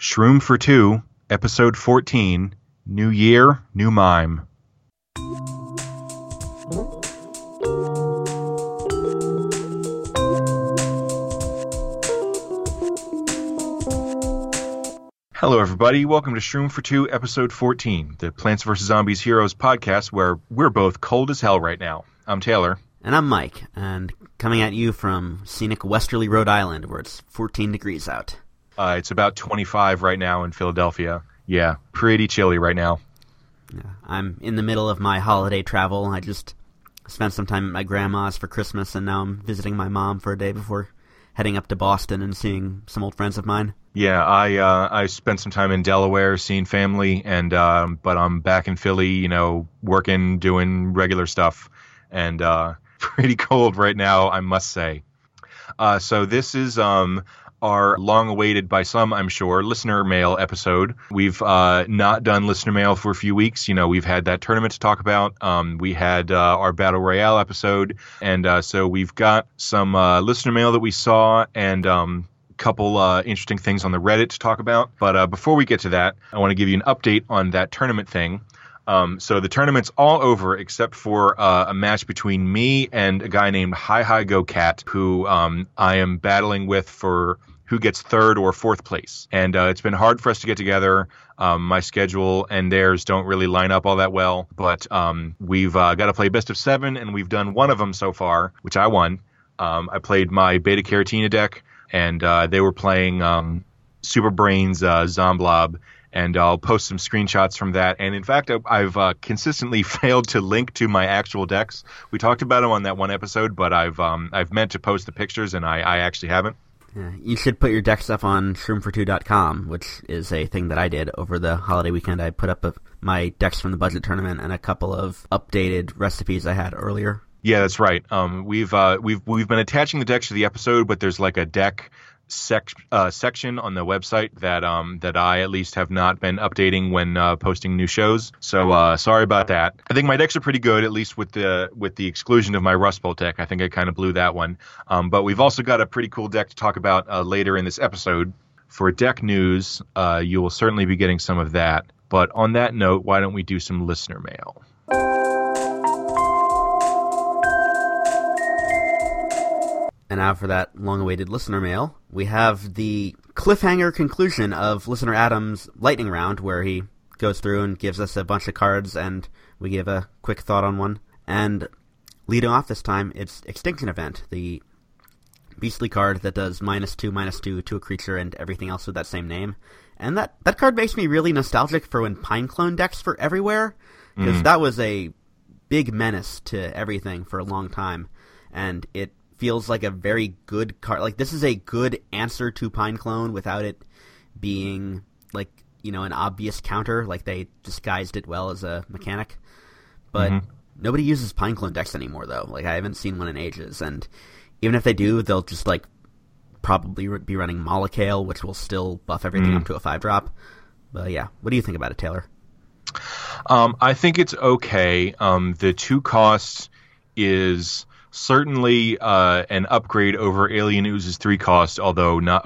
Shroom for Two, Episode 14, New Year, New Mime. Hello everybody, welcome to Shroom for Two, Episode 14, the Plants vs. Zombies Heroes podcast where we're both cold as hell right now. I'm Taylor. And I'm Mike, and coming at you from scenic westerly Rhode Island where it's 14 degrees out. It's about 25 right now in Philadelphia. Yeah, pretty chilly right now. Yeah, I'm in the middle of my holiday travel. I just spent some time at my grandma's for Christmas, and now I'm visiting my mom for a day before heading up to Boston and seeing some old friends of mine. Yeah, I spent some time in Delaware seeing family, and but I'm back in Philly, you know, working, doing regular stuff, and pretty cold right now, I must say. So this is... Our long-awaited, by some, I'm sure, listener mail episode. We've not done listener mail for a few weeks. You know, we've had that tournament to talk about. We had our Battle Royale episode. And so we've got some listener mail that we saw and a couple interesting things on the Reddit to talk about. But before we get to that, I want to give you an update on that tournament thing. So the tournament's all over except for a match between me and a guy named Hi Go Cat, who I am battling with for... who gets third or fourth place. And it's been hard for us to get together. My schedule and theirs don't really line up all that well. But we've got to play best of seven, and we've done one of them so far, which I won. I played my Beta Caratina deck, and they were playing Super Brains Zomblob. And I'll post some screenshots from that. And in fact, I've consistently failed to link to my actual decks. We talked about them on that one episode, but I've meant to post the pictures, and I actually haven't. Yeah, you should put your deck stuff on shroomfor2.com, which is a thing that I did over the holiday weekend. I put up my decks from the budget tournament and a couple of updated recipes I had earlier. Yeah, that's right. We've been attaching the decks to the episode, but there's like a deck section on the website that that I at least have not been updating when posting new shows. So sorry about that. I think my decks are pretty good, at least with the exclusion of my Rust Bolt deck. I think I kind of blew that one. But we've also got a pretty cool deck to talk about later in this episode. For deck news, you will certainly be getting some of that. But on that note, why don't we do some listener mail? And now for that long-awaited listener mail, we have the cliffhanger conclusion of listener Adam's lightning round, where he goes through and gives us a bunch of cards, and we give a quick thought on one. And leading off this time, it's Extinction Event, the beastly card that does -2/-2 to a creature and everything else with that same name. And that card makes me really nostalgic for when Pine Clone decks were everywhere, because that was a big menace to everything for a long time, and it feels like a very good card. Like, this is a good answer to Pine Clone without it being, like, you know, an obvious counter. Like, they disguised it well as a mechanic. But nobody uses Pine Clone decks anymore, though. Like, I haven't seen one in ages. And even if they do, they'll just, like, probably be running Molocale, which will still buff everything up to a 5-drop. But, yeah. What do you think about it, Taylor? I think it's okay. The 2-cost is... certainly an upgrade over Alien Ooze's 3-cost, although not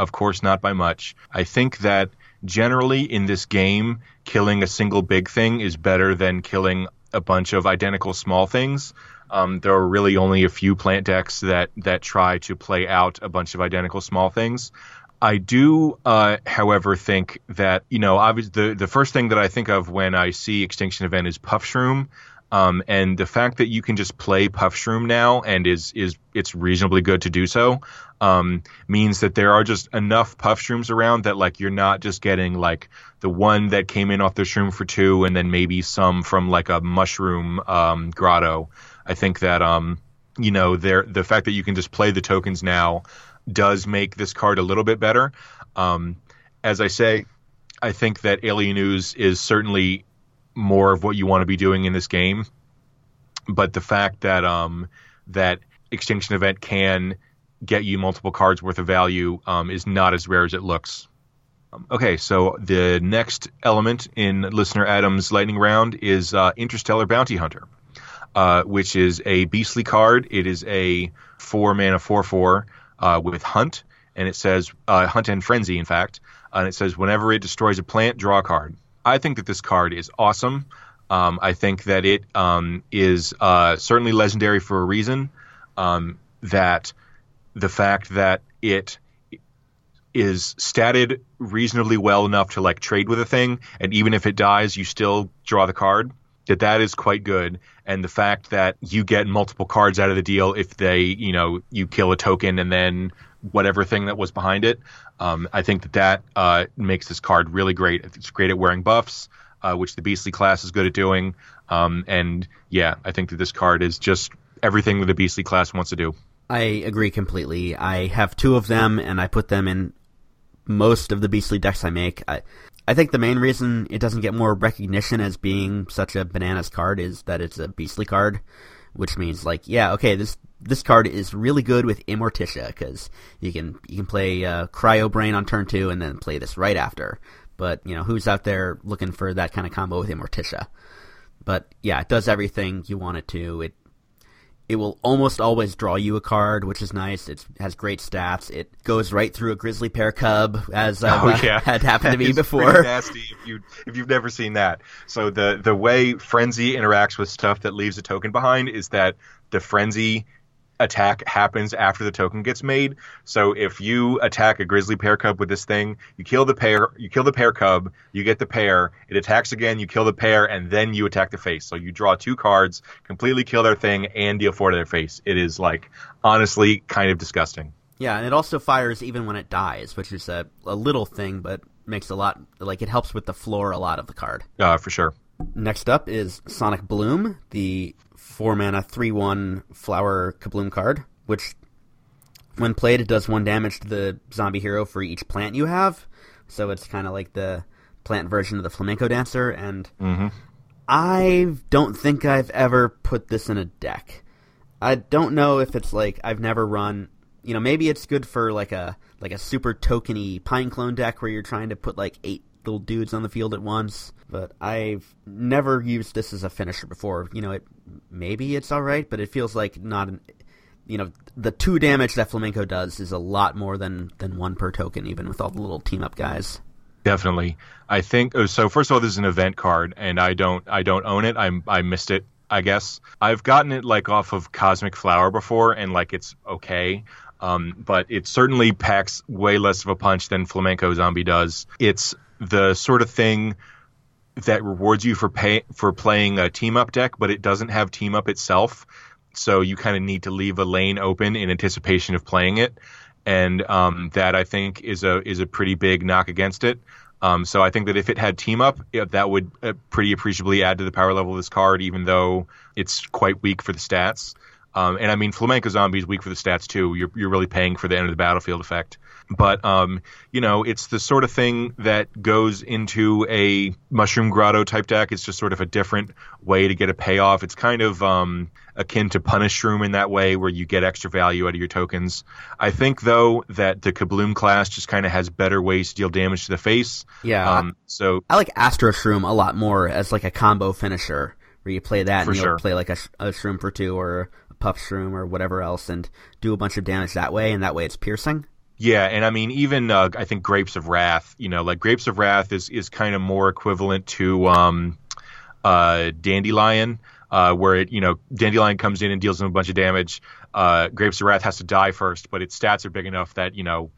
by much. I think that generally in this game, killing a single big thing is better than killing a bunch of identical small things. There are really only a few plant decks that try to play out a bunch of identical small things. I do, however, think that, you know, obviously the first thing that I think of when I see Extinction Event is Puff Shroom. And the fact that you can just play Puff Shroom now and it's reasonably good to do so means that there are just enough Puff Shrooms around that, like, you're not just getting, like, the one that came in off the Shroom for Two and then maybe some from, like, a mushroom grotto. I think that, you know, the fact that you can just play the tokens now does make this card a little bit better. As I say, I think that Alien Ooze is certainly... more of what you want to be doing in this game, but the fact that that Extinction Event can get you multiple cards worth of value is not as rare as it looks. Okay, so the next element in listener Adam's lightning round is Interstellar Bounty Hunter, which is a beastly card. It is a 4-mana 4/4 with Hunt, and it says Hunt and Frenzy, in fact. and it says whenever it destroys a plant, draw a card. I think that this card is awesome. I think that it is certainly legendary for a reason. That the fact that it is statted reasonably well enough to like trade with a thing, and even if it dies, you still draw the card. That is quite good, and the fact that you get multiple cards out of the deal if they, you know, you kill a token and then whatever thing that was behind it. I think that makes this card really great. It's great at wearing buffs, which the Beastly class is good at doing. And yeah, I think that this card is just everything that the Beastly class wants to do. I agree completely. I have two of them, and I put them in most of the Beastly decks I make. I think the main reason it doesn't get more recognition as being such a bananas card is that it's a Beastly card, which means, like, yeah, okay, this card is really good with Immorticia, because you can play Cryo Brain on turn 2 and then play this right after. But, you know, who's out there looking for that kind of combo with Immorticia? But, yeah, it does everything you want it to. It will almost always draw you a card, which is nice. It has great stats. It goes right through a Grizzly Pear Cub, as had happened to me before. Pretty nasty if you've never seen that. So the way Frenzy interacts with stuff that leaves a token behind is that the Frenzy attack happens after the token gets made. So if you attack a Grizzly Pear Cub with this thing, you kill the pear cub, you get the pear, it attacks again, you kill the pear, and then you attack the face. So you draw two cards, completely kill their thing, and deal 4 to their face. It is, like, honestly kind of disgusting. Yeah, and it also fires even when it dies, which is a little thing, but makes a lot, like, it helps with the floor a lot of the card. For sure. Next up is Sonic Bloom, the 4-mana 3-1 flower Kabloom card, which when played it does 1 damage to the zombie hero for each plant you have. So it's kind of like the plant version of the Flamenco Dancer, and I don't think I've ever put this in a deck. I don't know if it's like I've never run, you know, maybe it's good for like a super tokeny Pine Clone deck where you're trying to put like 8 little dudes on the field at once, but I've never used this as a finisher before. You know, maybe it's all right, but it feels like not an, you know, the 2 damage that Flamenco does is a lot more than 1 per token, even with all the little team up guys. Definitely. I think so. First of all, this is an event card, and I don't own it. I missed it, I guess. I've gotten it like off of Cosmic Flower before, and like it's okay. But it certainly packs way less of a punch than Flamenco Zombie does. It's the sort of thing that rewards you for playing a team-up deck, but it doesn't have team-up itself, so you kind of need to leave a lane open in anticipation of playing it, and that, I think, is a pretty big knock against it. So I think that if it had team-up, that would pretty appreciably add to the power level of this card, even though it's quite weak for the stats. And, I mean, Flamenco Zombie is weak for the stats, too. You're really paying for the end of the battlefield effect. But, you know, it's the sort of thing that goes into a Mushroom Grotto type deck. It's just sort of a different way to get a payoff. It's kind of akin to Punish Shroom in that way, where you get extra value out of your tokens. I think, though, that the Kabloom class just kind of has better ways to deal damage to the face. Yeah. So I like Astro Shroom a lot more as like a combo finisher, where you play that and you'll play like a Shroom for 2 or a Puff Shroom or whatever else and do a bunch of damage that way, and that way it's piercing. Yeah, and I mean, even I think Grapes of Wrath, you know, like Grapes of Wrath is kind of more equivalent to Dandelion, where it, you know, Dandelion comes in and deals them a bunch of damage. Grapes of Wrath has to die first, but its stats are big enough that, you know,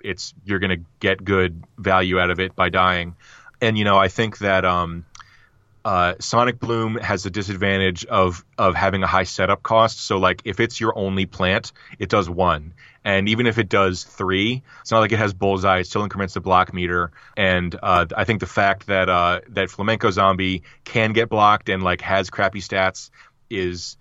you're going to get good value out of it by dying. And, you know, I think that Sonic Bloom has the disadvantage of having a high setup cost. So, like, if it's your only plant, it does 1. And even if it does 3, it's not like it has Bullseye. It still increments the block meter. And I think the fact that that Flamenco Zombie can get blocked and, like, has crappy stats is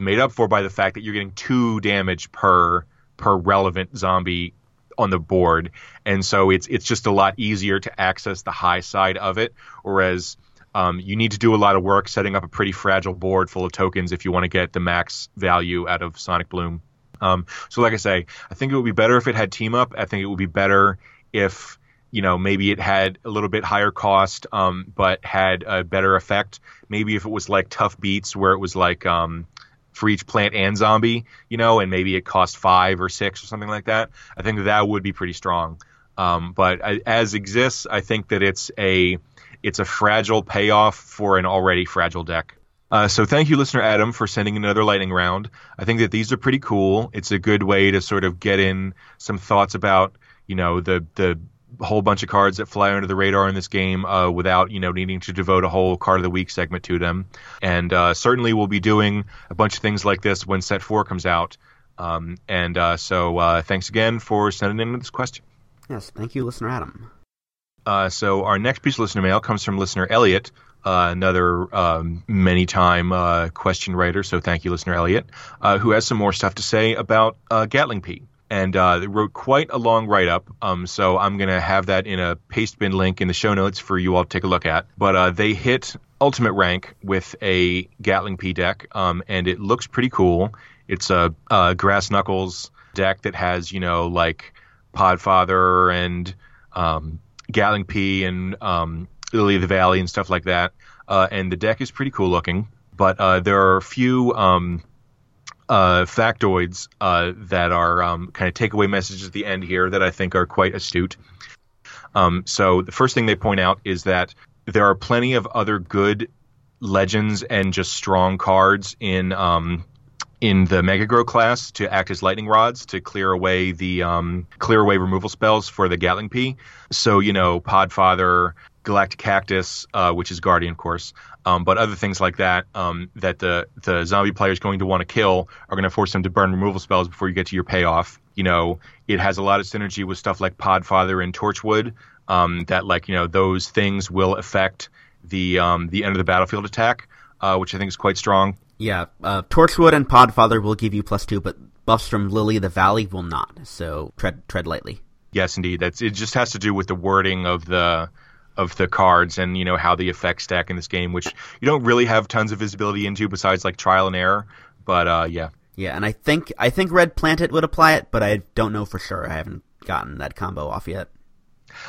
made up for by the fact that you're getting 2 damage per relevant zombie on the board. And so it's just a lot easier to access the high side of it, whereas you need to do a lot of work setting up a pretty fragile board full of tokens if you want to get the max value out of Sonic Bloom. So like I say, I think it would be better if it had team up. I think it would be better if, you know, maybe it had a little bit higher cost, but had a better effect. Maybe if it was like Tough Beats, where it was like for each plant and zombie, you know, and maybe it cost 5 or 6 or something like that. I think that would be pretty strong. But as exists, I think that it's a fragile payoff for an already fragile deck. So thank you, listener Adam, for sending another lightning round. I think that these are pretty cool. It's a good way to sort of get in some thoughts about, you know, the whole bunch of cards that fly under the radar in this game without, you know, needing to devote a whole card of the week segment to them. And certainly we'll be doing a bunch of things like this when set 4 comes out. So thanks again for sending in this question. Yes, thank you, listener Adam. So our next piece of listener mail comes from listener Elliot, another many-time question writer. So thank you, listener Elliot, who has some more stuff to say about Gatling Pea. And they wrote quite a long write-up, so I'm going to have that in a paste bin link in the show notes for you all to take a look at. But they hit Ultimate Rank with a Gatling Pea deck, and it looks pretty cool. It's a Grass Knuckles deck that has, you know, like Podfather and Gatling Pea and Lily of the Valley and stuff like that. And the deck is pretty cool looking, but there are a few factoids that are kind of takeaway messages at the end here that I think are quite astute. So the first thing they point out is that there are plenty of other good legends and just strong cards in the Megagrow class to act as lightning rods to clear away the removal spells for the Gatling Pea. So, you know, Podfather, Galactic Cactus, which is Guardian, of course, but other things like that that the zombie player is going to want to kill are going to force them to burn removal spells before you get to your payoff. You know, it has a lot of synergy with stuff like Podfather and Torchwood that, like, you know, those things will affect the end of the battlefield attack, which I think is quite strong. Yeah, Torchwood and Podfather will give you +2, but buffs from Lily of the Valley will not. So tread lightly. Yes, indeed. It just has to do with the wording of the cards and, you know, how the effects stack in this game, which you don't really have tons of visibility into besides like trial and error, but yeah. Yeah, and I think Red Plantet would apply it, but I don't know for sure. I haven't gotten that combo off yet.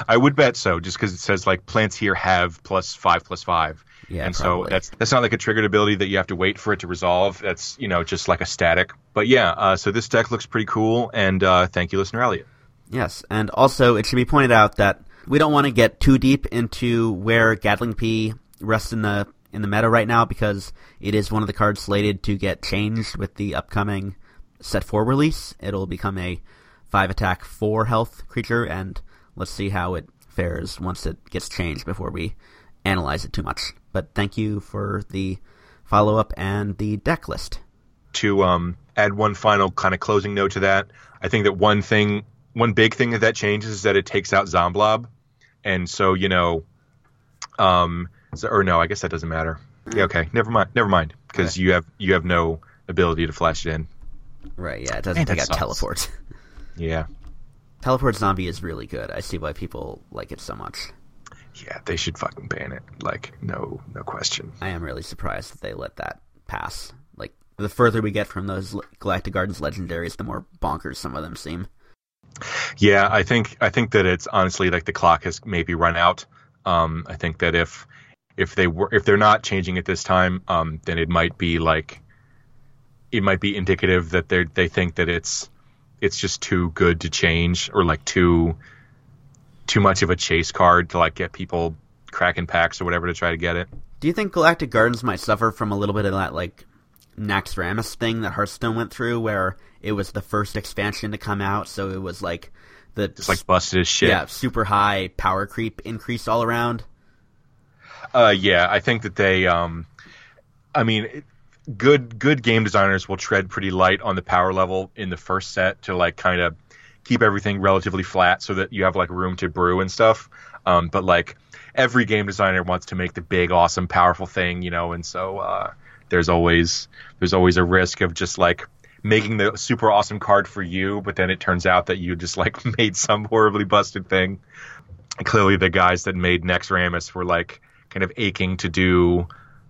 I would bet so, just because it says like plants here have +5/+5. Yeah, and probably. So that's not like a triggered ability that you have to wait for it to resolve. That's, you know, just like a static. But yeah, so this deck looks pretty cool, and thank you, listener Elliot. Yes, and also it should be pointed out that we don't want to get too deep into where Gatling Pea rests in the meta right now, because it is one of the cards slated to get changed with the upcoming set 4 release. It'll become a 5-attack, 4-health creature, and let's see how it fares once it gets changed before we analyze it too much. But thank you for the follow-up and the deck list. To add one final kind of closing note to that, I think that one big thing that changes is that it takes out Zomblob. And so, you know, or no, I guess that doesn't matter. Yeah, okay, never mind, because okay. you have no ability to flash it in. Right, yeah, it doesn't take out Teleport. Yeah. Teleport Zombie is really good. I see why people like it so much. Yeah, they should fucking ban it. Like, no question. I am really surprised that they let that pass. Like, the further we get from those Galactic Gardens legendaries, the more bonkers some of them seem. Yeah, I think that it's honestly like the clock has maybe run out. I think that if they're not changing it this time, then it might be like indicative that they think that it's just too good to change, or like too much of a chase card to like get people cracking packs or whatever to try to get it. Do you think Galactic Gardens might suffer from a little bit of that like Naxxramas thing that Hearthstone went through, where it was the first expansion to come out, so it was like just like busted as shit. Yeah, super high power creep increase all around. Yeah, I think that they good game designers will tread pretty light on the power level in the first set to like kind of keep everything relatively flat so that you have like room to brew and stuff. But like every game designer wants to make the big, awesome, powerful thing, you know, and so there's always a risk of just like making the super awesome card for you, but then it turns out that you just like made some horribly busted thing. And clearly the guys that made Naxxramas were like kind of aching to do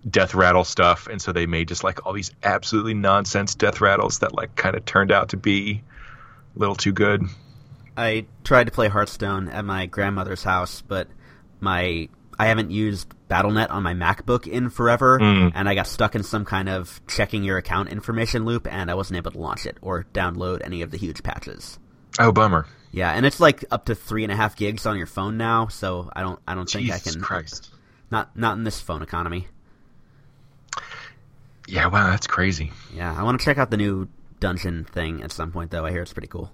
death rattle stuff, and so they made just like all these absolutely nonsense death rattles that like kind of turned out to be a little too good. I tried to play Hearthstone at my grandmother's house, but I haven't used Battle.net on my MacBook in forever, and I got stuck in some kind of checking your account information loop, and I wasn't able to launch it or download any of the huge patches. Oh, bummer. Yeah, and it's like up to 3.5 gigs on your phone now, so I don't Jesus think I can. Christ. Not in this phone economy. Yeah, wow, that's crazy. Yeah, I want to check out the new dungeon thing at some point, though. I hear it's pretty cool.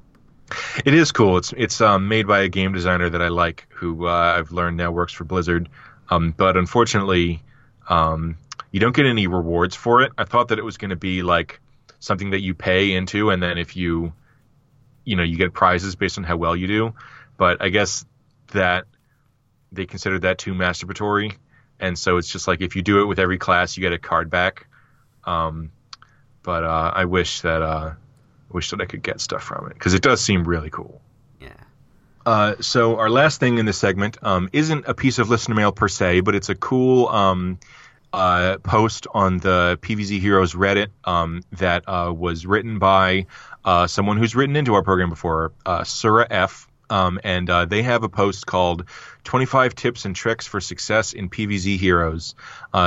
It is cool. It's made by a game designer that I like, who I've learned now works for Blizzard. But unfortunately, you don't get any rewards for it. I thought that it was going to be like something that you pay into, and then if you get prizes based on how well you do. But I guess that they considered that too masturbatory, and so it's just like if you do it with every class, you get a card back. But I wish that I could get stuff from it, because it does seem really cool. Yeah. So our last thing in this segment isn't a piece of listener mail per se, but it's a cool post on the PVZ Heroes Reddit that was written by someone who's written into our program before, Sura F. And they have a post called 25 Tips and Tricks for Success in PVZ Heroes.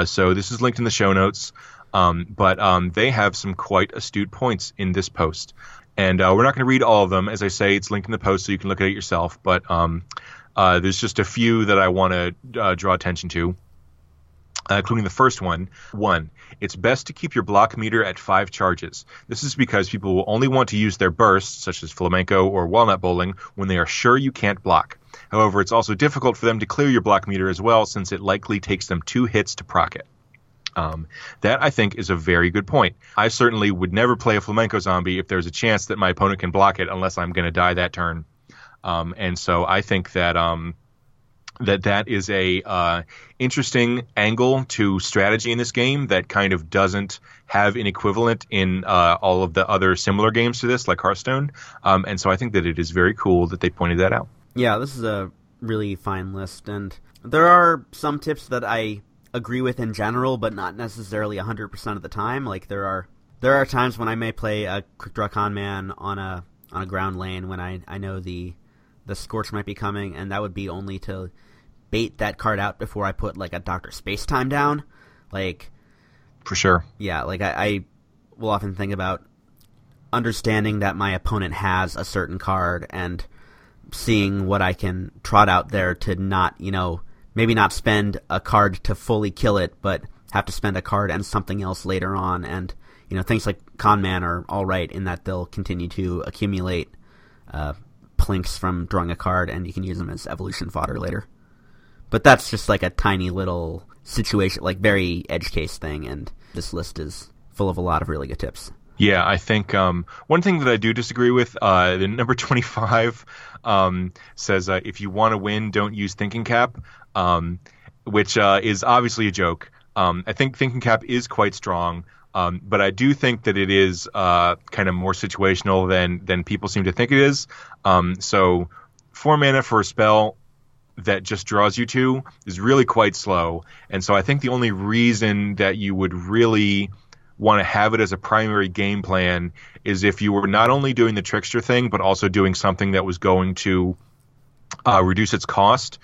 So this is linked in the show notes. But they have some quite astute points in this post. And we're not going to read all of them. As I say, it's linked in the post so you can look at it yourself. But there's just a few that I want to draw attention to, including the first one. 1, it's best to keep your block meter at 5 charges. This is because people will only want to use their bursts, such as flamenco or walnut bowling, when they are sure you can't block. However, it's also difficult for them to clear your block meter as well, since it likely takes them 2 hits to proc it. That, I think, is a very good point. I certainly would never play a flamenco zombie if there's a chance that my opponent can block it unless I'm going to die that turn. And so I think that that is a interesting angle to strategy in this game that kind of doesn't have an equivalent in all of the other similar games to this, like Hearthstone. And so I think that it is very cool that they pointed that out. Yeah, this is a really fine list. And there are some tips that I agree with in general, but not necessarily 100% of the time. Like there are times when I may play a Quick Draw Con Man on a ground lane when I know the Scorch might be coming, and that would be only to bait that card out before I put like a Dr. Space Time down. Like for sure. Yeah, like I will often think about understanding that my opponent has a certain card and seeing what I can trot out there to not, maybe not spend a card to fully kill it, but have to spend a card and something else later on. And, things like Con Man are all right in that they'll continue to accumulate plinks from drawing a card, and you can use them as evolution fodder later. But that's just like a tiny little situation, like very edge case thing, and this list is full of a lot of really good tips. Yeah, I think one thing that I do disagree with, the number 25 says, if you want to win, don't use Thinking Cap, which is obviously a joke. I think Thinking Cap is quite strong, but I do think that it is kind of more situational than people seem to think it is. So 4 mana for a spell that just draws you 2 is really quite slow. And so I think the only reason that you would really want to have it as a primary game plan is if you were not only doing the trickster thing, but also doing something that was going to reduce its cost.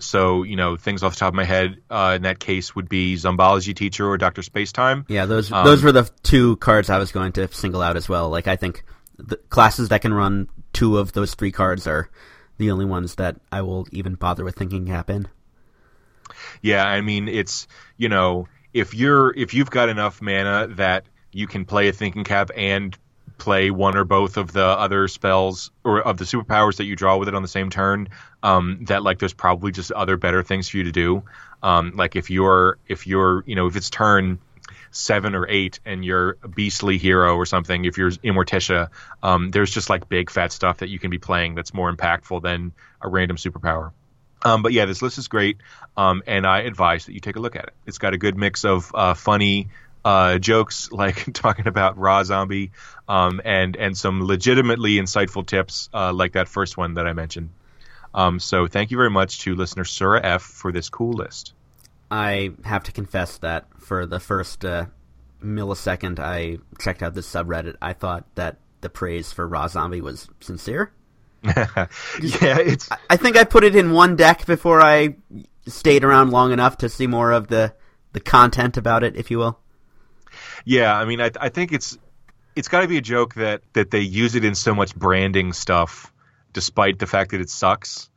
So things off the top of my head in that case would be Zombology Teacher or Dr. Spacetime. Yeah, those were the 2 cards I was going to single out as well. Like I think the classes that can run 2 of those 3 cards are the only ones that I will even bother with Thinking Cap in. Yeah, I mean it's if you've got enough mana that you can play a Thinking Cap and play one or both of the other spells or of the superpowers that you draw with it on the same turn, that like there's probably just other better things for you to do. Like if it's turn 7 or 8 and you're a beastly hero or something, if you're in Morticia, there's just like big fat stuff that you can be playing that's more impactful than a random superpower. But yeah, this list is great, and I advise that you take a look at it. It's got a good mix of funny jokes, like talking about Raw Zombie, and some legitimately insightful tips like that first one that I mentioned. So thank you very much to listener Sura F for this cool list. I have to confess that for the first millisecond I checked out this subreddit, I thought that the praise for Raw Zombie was sincere. Yeah, it's. I think I put it in one deck before I stayed around long enough to see more of the content about it, if you will. Yeah, I mean, I think it's got to be a joke that they use it in so much branding stuff despite the fact that it sucks.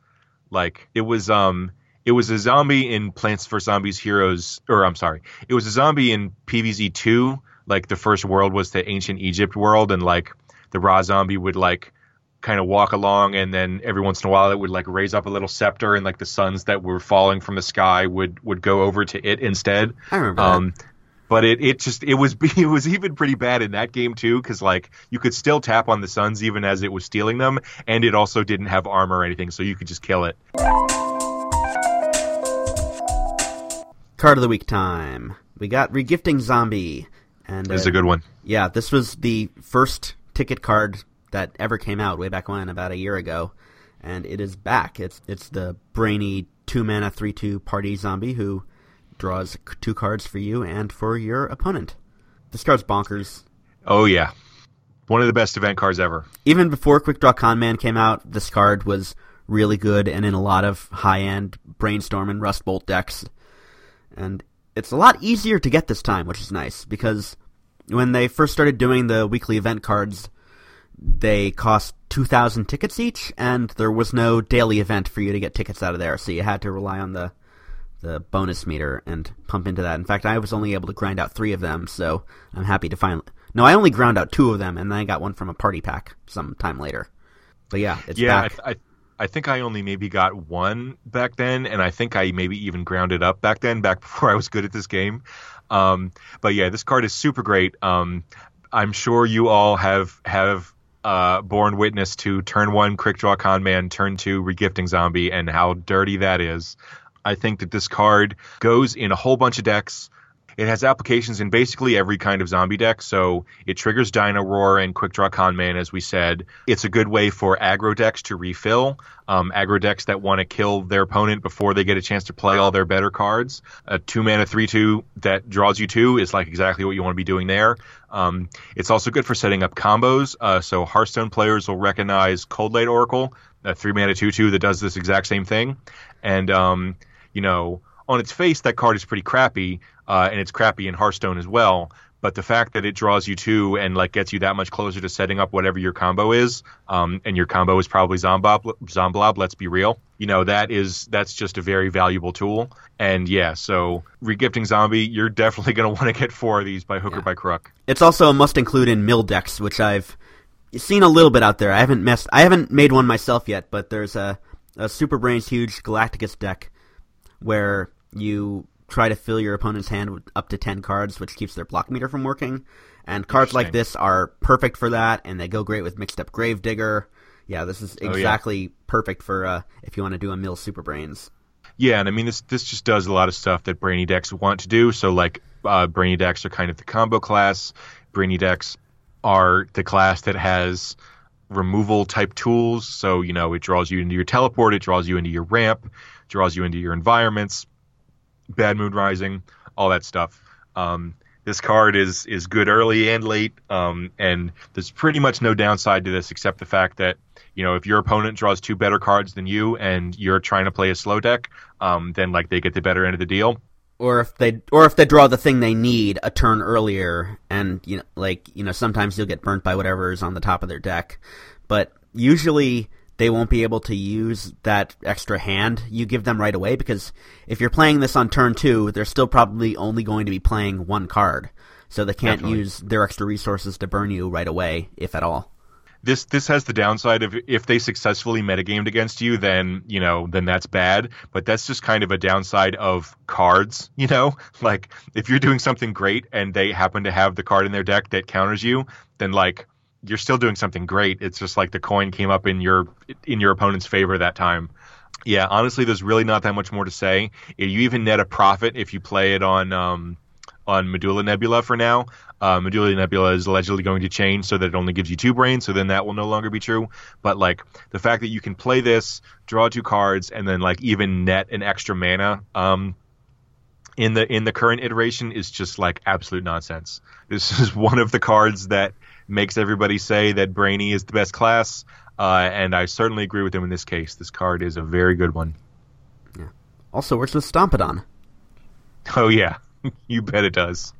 Like, it was a zombie in Plants vs. Zombies Heroes, or I'm sorry, it was a zombie in PvZ 2. Like, the first world was the ancient Egypt world, and like the Raw Zombie would like kind of walk along, and then every once in a while it would like raise up a little scepter, and like the suns that were falling from the sky would go over to it instead. I remember that. But it was even pretty bad in that game too, because like you could still tap on the suns even as it was stealing them, and it also didn't have armor or anything, so you could just kill it. Card of the week time. We got Regifting Zombie, and this is a good one. Yeah, this was the first ticket card that ever came out way back when, about a year ago, and it is back. It's the brainy 2-mana 3/2 party zombie who draws 2 cards for you and for your opponent. This card's bonkers. Oh, yeah. One of the best event cards ever. Even before Quick Draw Con Man came out, this card was really good and in a lot of high-end Brainstorm and Rust Bolt decks. And it's a lot easier to get this time, which is nice, because when they first started doing the weekly event cards, they cost 2,000 tickets each, and there was no daily event for you to get tickets out of there, so you had to rely on the bonus meter and pump into that. In fact, I was only able to grind out 3 of them, so I'm happy to finally... No, I only ground out 2 of them, and then I got one from a party pack some time later. But yeah, it's back. Yeah, I think I only maybe got 1 back then, and I think I maybe even ground it up back then, back before I was good at this game. But yeah, this card is super great. I'm sure you all have borne witness to turn 1 Quick Draw Con Man, turn 2 Regifting Zombie, and how dirty that is. I think that this card goes in a whole bunch of decks. It has applications in basically every kind of zombie deck, so it triggers Dino Roar and Quick Draw Con Man, as we said. It's a good way for aggro decks to refill, aggro decks that want to kill their opponent before they get a chance to play all their better cards. A 2-mana 3/2 that draws you 2 is like exactly what you want to be doing there. It's also good for setting up combos, so Hearthstone players will recognize Cold Light Oracle, a 3-mana 2/2 that does this exact same thing. And, you know, on its face, that card is pretty crappy, and it's crappy in Hearthstone as well, but the fact that it draws you 2 and like gets you that much closer to setting up whatever your combo is, and your combo is probably Zomblob, let's be real, you know, that's just a very valuable tool. And yeah, so Regifting Zombie, you're definitely going to want to get 4 of these by hook or by crook. It's also a must include in mill decks, which I've seen a little bit out there. I haven't made one myself yet, but there's a Super Brains Huge Giganticus deck where you try to fill your opponent's hand with up to 10 cards, which keeps their block meter from working. And cards like this are perfect for that, and they go great with Mixed Up Gravedigger. Yeah, this is exactly perfect for if you want to do a mill Super Brains. Yeah, and I mean, this just does a lot of stuff that brainy decks want to do. So, like, brainy decks are kind of the combo class. Brainy decks are the class that has removal-type tools. So, you know, it draws you into your teleport, it draws you into your ramp, draws you into your environments, Bad Moon Rising, all that stuff. This card is good early and late, and there's pretty much no downside to this except the fact that, you know, if your opponent draws 2 better cards than you and you're trying to play a slow deck, then like they get the better end of the deal. Or if they draw the thing they need a turn earlier, and you know, like, you know, sometimes you'll get burnt by whatever is on the top of their deck, but usually they won't be able to use that extra hand you give them right away, because if you're playing this on turn 2, they're still probably only going to be playing 1 card. So they can't use their extra resources to burn you right away, if at all. This has the downside of if they successfully metagamed against you, then, you know, then that's bad. But that's just kind of a downside of cards, you know? Like, if you're doing something great and they happen to have the card in their deck that counters you, then, like, you're still doing something great. It's just like the coin came up in your opponent's favor that time. Yeah, honestly, there's really not that much more to say. You even net a profit if you play it on Medulla Nebula for now. Medulla Nebula is allegedly going to change so that it only gives you 2 brains, so then that will no longer be true. But like the fact that you can play this, draw 2 cards, and then like even net an extra mana in the current iteration is just like absolute nonsense. This is one of the cards that makes everybody say that brainy is the best class, and I certainly agree with him in this case. This card is a very good one. Yeah. Also works with Stompedon. Oh yeah, you bet it does.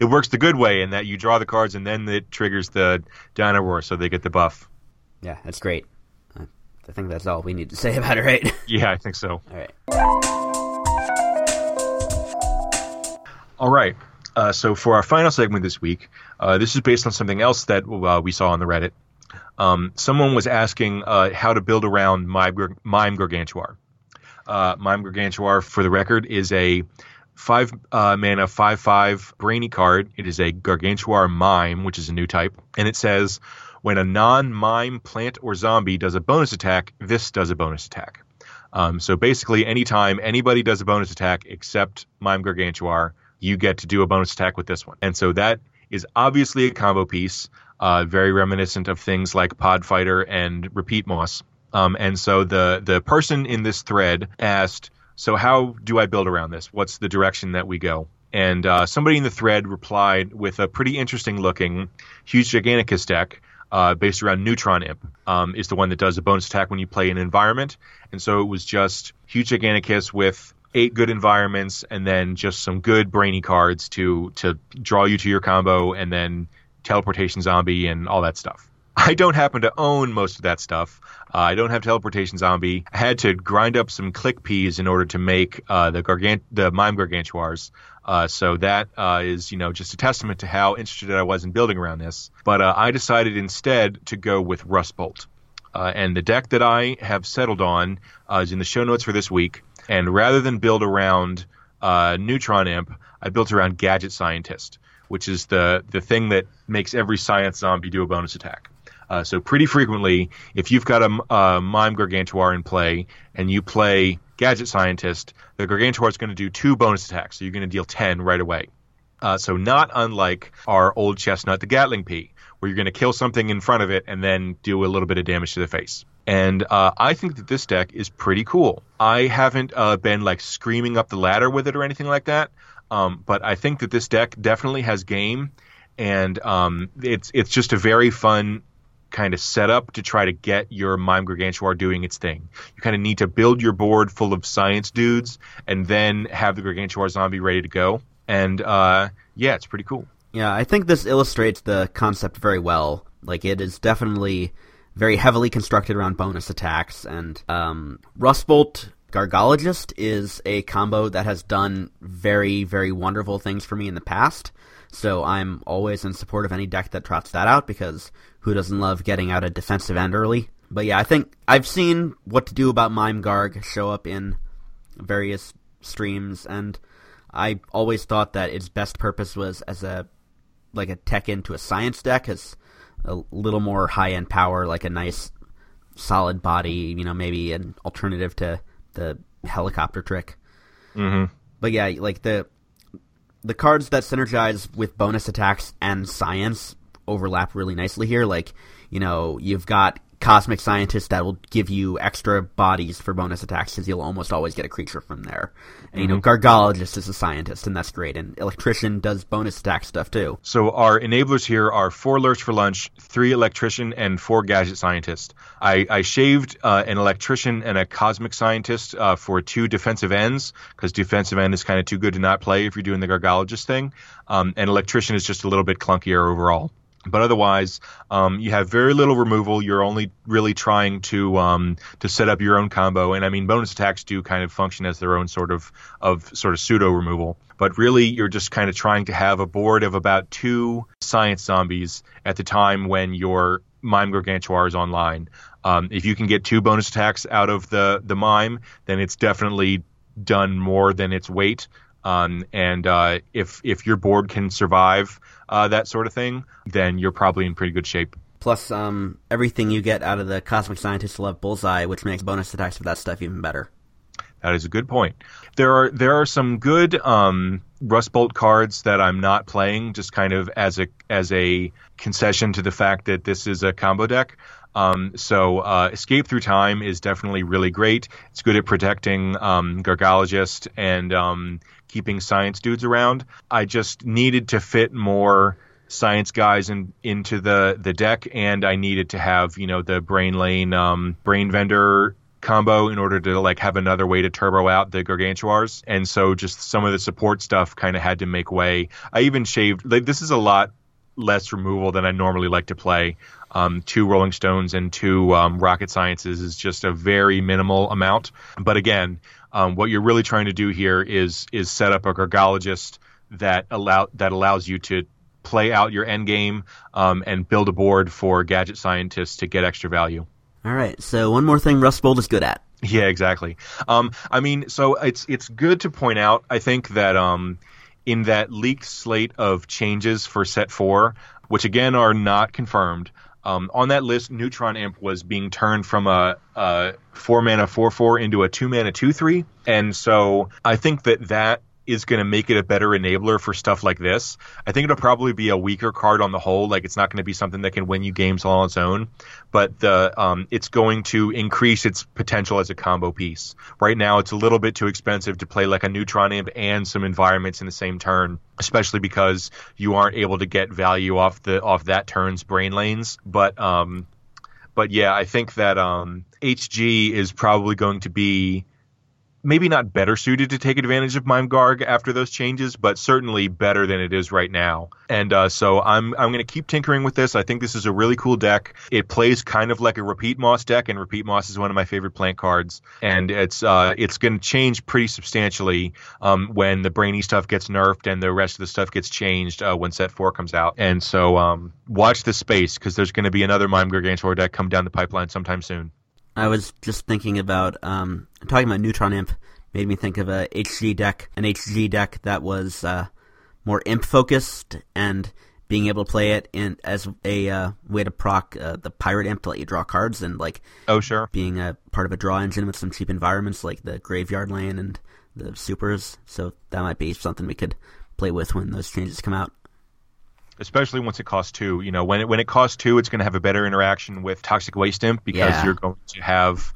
It works the good way in that you draw the cards and then it triggers the Dino Roar, so they get the buff. Yeah, that's great. I think that's all we need to say about it, right? Yeah, I think so. All right. All right. So for our final segment this week, this is based on something else that we saw on the Reddit. Someone was asking how to build around Mime Gargantuar. Mime Gargantuar, for the record, is a 5-mana, 5-5 brainy card. It is a Gargantuar Mime, which is a new type. And it says, when a non-mime plant or zombie does a bonus attack, this does a bonus attack. So basically, anytime anybody does a bonus attack except Mime Gargantuar, you get to do a bonus attack with this one. And so that is obviously a combo piece, very reminiscent of things like Podfather and Repeat Moss. And so the person in this thread asked, so how do I build around this? What's the direction that we go? And somebody in the thread replied with a pretty interesting-looking Huge Giganticus deck based around Neutron Imp. Is the one that does a bonus attack when you play an environment. And so it was just Huge Giganticus with 8 good environments and then just some good brainy cards to draw you to your combo and then Teleportation Zombie and all that stuff. I don't happen to own most of that stuff. I don't have Teleportation Zombie. I had to grind up some click peas in order to make the Mime Gargantuars. So that is, just a testament to how interested I was in building around this. But I decided instead to go with Rust Bolt. And the deck that I have settled on is in the show notes for this week. And rather than build around Neutron Imp, I built around Gadget Scientist, which is the thing that makes every science zombie do a bonus attack. So pretty frequently, if you've got a Mime Gargantuar in play and you play Gadget Scientist, the Gargantuar is going to do 2 bonus attacks, so you're going to deal 10 right away. So not unlike our old chestnut, the Gatling Pea, where you're going to kill something in front of it and then do a little bit of damage to the face. And I think that this deck is pretty cool. I haven't been screaming up the ladder with it or anything like that, but I think that this deck definitely has game, and it's just a very fun kind of set up to try to get your Mime Gargantuar doing its thing. You kind of need to build your board full of science dudes and then have the Gargantuar zombie ready to go. And it's pretty cool. Yeah, I think this illustrates the concept very well. It is definitely very heavily constructed around bonus attacks. And Rust Bolt Gargologist is a combo that has done very, very wonderful things for me in the past. So I'm always in support of any deck that trots that out, because who doesn't love getting out a defensive end early? But yeah, I think I've seen What to Do About Mime Garg show up in various streams, and I always thought that its best purpose was as a tech into a science deck, as a little more high-end power, like a nice solid body, maybe an alternative to the helicopter trick. Mm-hmm. But yeah, the cards that synergize with bonus attacks and science overlap really nicely here. You've got Cosmic Scientist that will give you extra bodies for bonus attacks, because you'll almost always get a creature from there. And, Gargologist is a scientist, and that's great. And Electrician does bonus attack stuff, too. So our enablers here are 4 Lurch for Lunch, 3 Electrician, and 4 Gadget Scientist. I shaved an Electrician and a Cosmic Scientist for 2 defensive ends, because defensive end is kind of too good to not play if you're doing the Gargologist thing. And Electrician is just a little bit clunkier overall. But otherwise, you have very little removal. You're only really trying to set up your own combo. And I mean, bonus attacks do kind of function as their own sort of pseudo removal. But really, you're just kind of trying to have a board of about 2 science zombies at the time when your Mime Gargantuar is online. If you can get 2 bonus attacks out of the Mime, then it's definitely done more than its weight. And if your board can survive that sort of thing, then you're probably in pretty good shape. Plus, everything you get out of the Cosmic Scientist will have Bullseye, which makes bonus attacks for that stuff even better. That is a good point. There are some good Rust Bolt cards that I'm not playing, just kind of as a concession to the fact that this is a combo deck. So Escape Through Time is definitely really great. It's good at protecting Gargologist and keeping science dudes around. I just needed to fit more science guys into the deck, and I needed to have the Brain Lane Brain Vendor combo in order to have another way to turbo out the Gargantuars. And so just some of the support stuff kind of had to make way. I even shaved. This is a lot less removal than I normally like to play. 2 Rolling Stones and 2 Rocket Sciences is just a very minimal amount. But again, what you're really trying to do here is set up a Gargologist that allows you to play out your end game and build a board for Gadget Scientists to get extra value. All right, so one more thing Rust Bolt is good at. Yeah, exactly. I mean, so it's good to point out, I think, that in that leaked slate of changes for Set 4, which again are not confirmed, on that list, Neutron Imp was being turned from a 4-mana 4-4 into a 2-mana 2-3, and so I think that is going to make it a better enabler for stuff like this. I think it'll probably be a weaker card on the whole. Like, it's not going to be something that can win you games all on its own, but it's going to increase its potential as a combo piece. Right now, it's a little bit too expensive to play like a Neutron Imp and some environments in the same turn, especially because you aren't able to get value off that turn's brain lanes. But yeah, I think that HG is probably going to be maybe not better suited to take advantage of Mime Garg after those changes, but certainly better than it is right now. And so I'm going to keep tinkering with this. I think this is a really cool deck. It plays kind of like a Repeat Moss deck, and Repeat Moss is one of my favorite plant cards. And it's going to change pretty substantially when the brainy stuff gets nerfed and the rest of the stuff gets changed when Set 4 comes out. And so watch this space, because there's going to be another Mime Gargantuar deck come down the pipeline sometime soon. I was just thinking about, talking about Neutron Imp made me think of an HG deck that was more Imp-focused, and being able to play it as a way to proc the Pirate Imp to let you draw cards, and like being a part of a draw engine with some cheap environments like the Graveyard Lane and the Supers. So that might be something we could play with when those changes come out. Especially once it costs 2. You know, when it costs 2, it's going to have a better interaction with Toxic Waste Imp, because you're going to have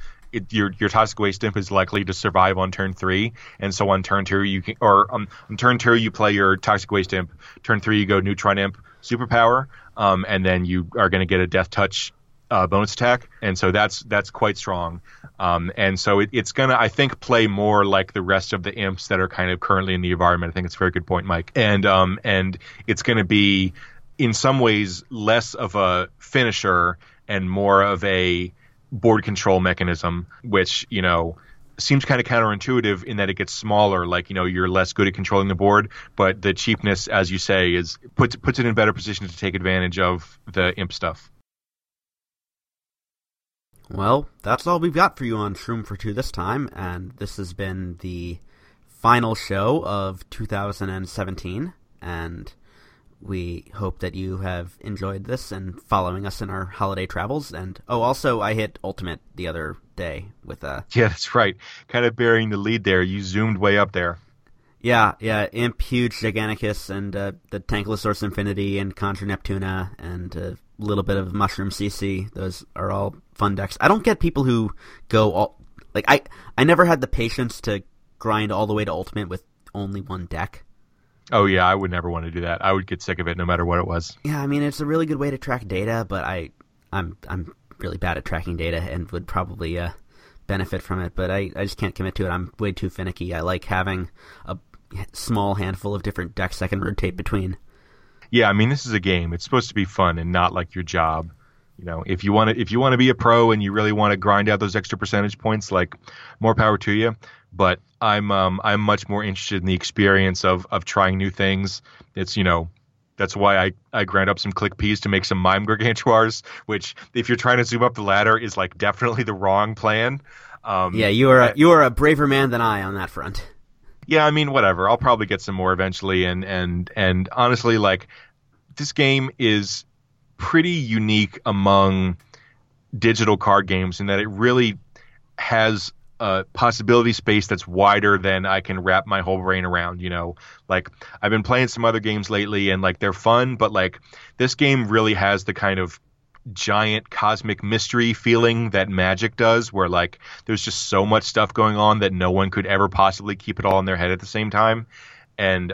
your Toxic Waste Imp is likely to survive on turn 3, and so on turn 2 you can, or on turn 2 you play your Toxic Waste Imp, turn 3 you go Neutron Imp Superpower, and then you are going to get a Death Touch bonus attack, and so that's quite strong. And so it's going to, I think, play more like the rest of the imps that are kind of currently in the environment. I think it's a very good point, Mike. And it's going to be, in some ways, less of a finisher and more of a board control mechanism, which, you know, seems kind of counterintuitive in that it gets smaller. Like, you know, you're less good at controlling the board, but the cheapness, as you say, is puts it in a better position to take advantage of the imp stuff. Well, that's all we've got for you on Shroom for 2 this time, and this has been the final show of 2017, and we hope that you have enjoyed this and following us in our holiday travels. And also, I hit Ultimate the other day with a... Yeah, that's right. Kind of burying the lead there. You zoomed way up there. Yeah. Imp, Huge Giganticus, and the Tankless Source Infinity, and Conjure Neptuna, and... little bit of Mushroom CC. Those are all fun decks. I don't get people who go all... Like, I never had the patience to grind all the way to Ultimate with only one deck. Oh, yeah, I would never want to do that. I would get sick of it no matter what it was. Yeah, I mean, it's a really good way to track data, but I'm really bad at tracking data and would probably benefit from it, but I just can't commit to it. I'm way too finicky. I like having a small handful of different decks I can rotate between. Yeah, I mean, this is a game. It's supposed to be fun and not like your job. You know, if you want to be a pro and you really want to grind out those extra percentage points, like, more power to you. But I'm much more interested in the experience of trying new things. It's, you know, that's why I grind up some Click Peas to make some Mime Gargantuars, which, if you're trying to zoom up the ladder, is like definitely the wrong plan. Yeah, you are a braver man than I on that front. Yeah, I mean, whatever. I'll probably get some more eventually, and honestly, like, this game is pretty unique among digital card games in that it really has a possibility space that's wider than I can wrap my whole brain around, you know? Like, I've been playing some other games lately, and, like, they're fun, but, like, this game really has the kind of giant cosmic mystery feeling that Magic does, where, like, there's just so much stuff going on that no one could ever possibly keep it all in their head at the same time. And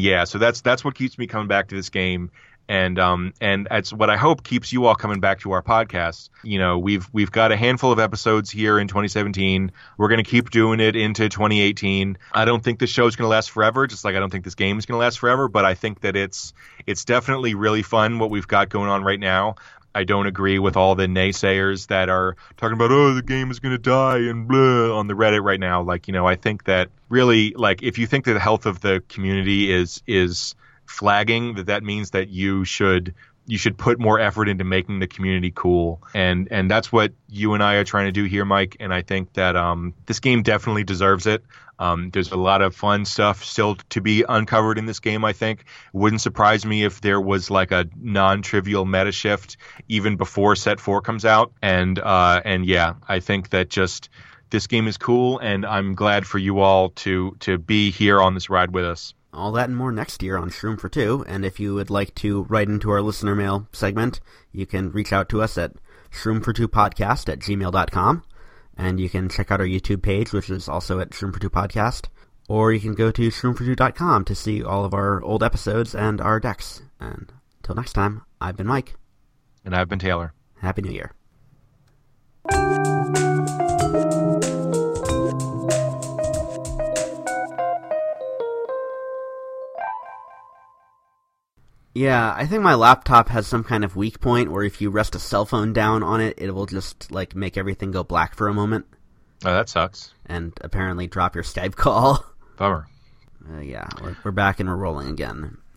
yeah, so that's what keeps me coming back to this game. And that's what I hope keeps you all coming back to our podcast. You know, we've got a handful of episodes here in 2017. We're going to keep doing it into 2018. I don't think this show's going to last forever, just like I don't think this game's going to last forever. But I think that it's definitely really fun what we've got going on right now. I don't agree with all the naysayers that are talking about, oh, the game is going to die and blah on the Reddit right now. Like, you know, I think that really, like, if you think that the health of the community is flagging, that means that you should put more effort into making the community cool, and that's what you and I are trying to do here, Mike. And I think that this game definitely deserves it. There's a lot of fun stuff still to be uncovered in this game, I think. Wouldn't surprise me if there was like a non-trivial meta shift even before Set 4 comes out. And yeah, I think that just this game is cool, and I'm glad for you all to be here on this ride with us. All that and more next year on Shroom for Two, and if you would like to write into our listener mail segment, you can reach out to us at shroomfortwopodcast@gmail.com, and you can check out our YouTube page, which is also at Shroom for Two Podcast, or you can go to shroomfortwo.com to see all of our old episodes and our decks. And until next time, I've been Mike. And I've been Taylor. Happy New Year. Yeah, I think my laptop has some kind of weak point where if you rest a cell phone down on it, it will just, like, make everything go black for a moment. Oh, that sucks. And apparently drop your Skype call. Bummer. Yeah, we're back and we're rolling again.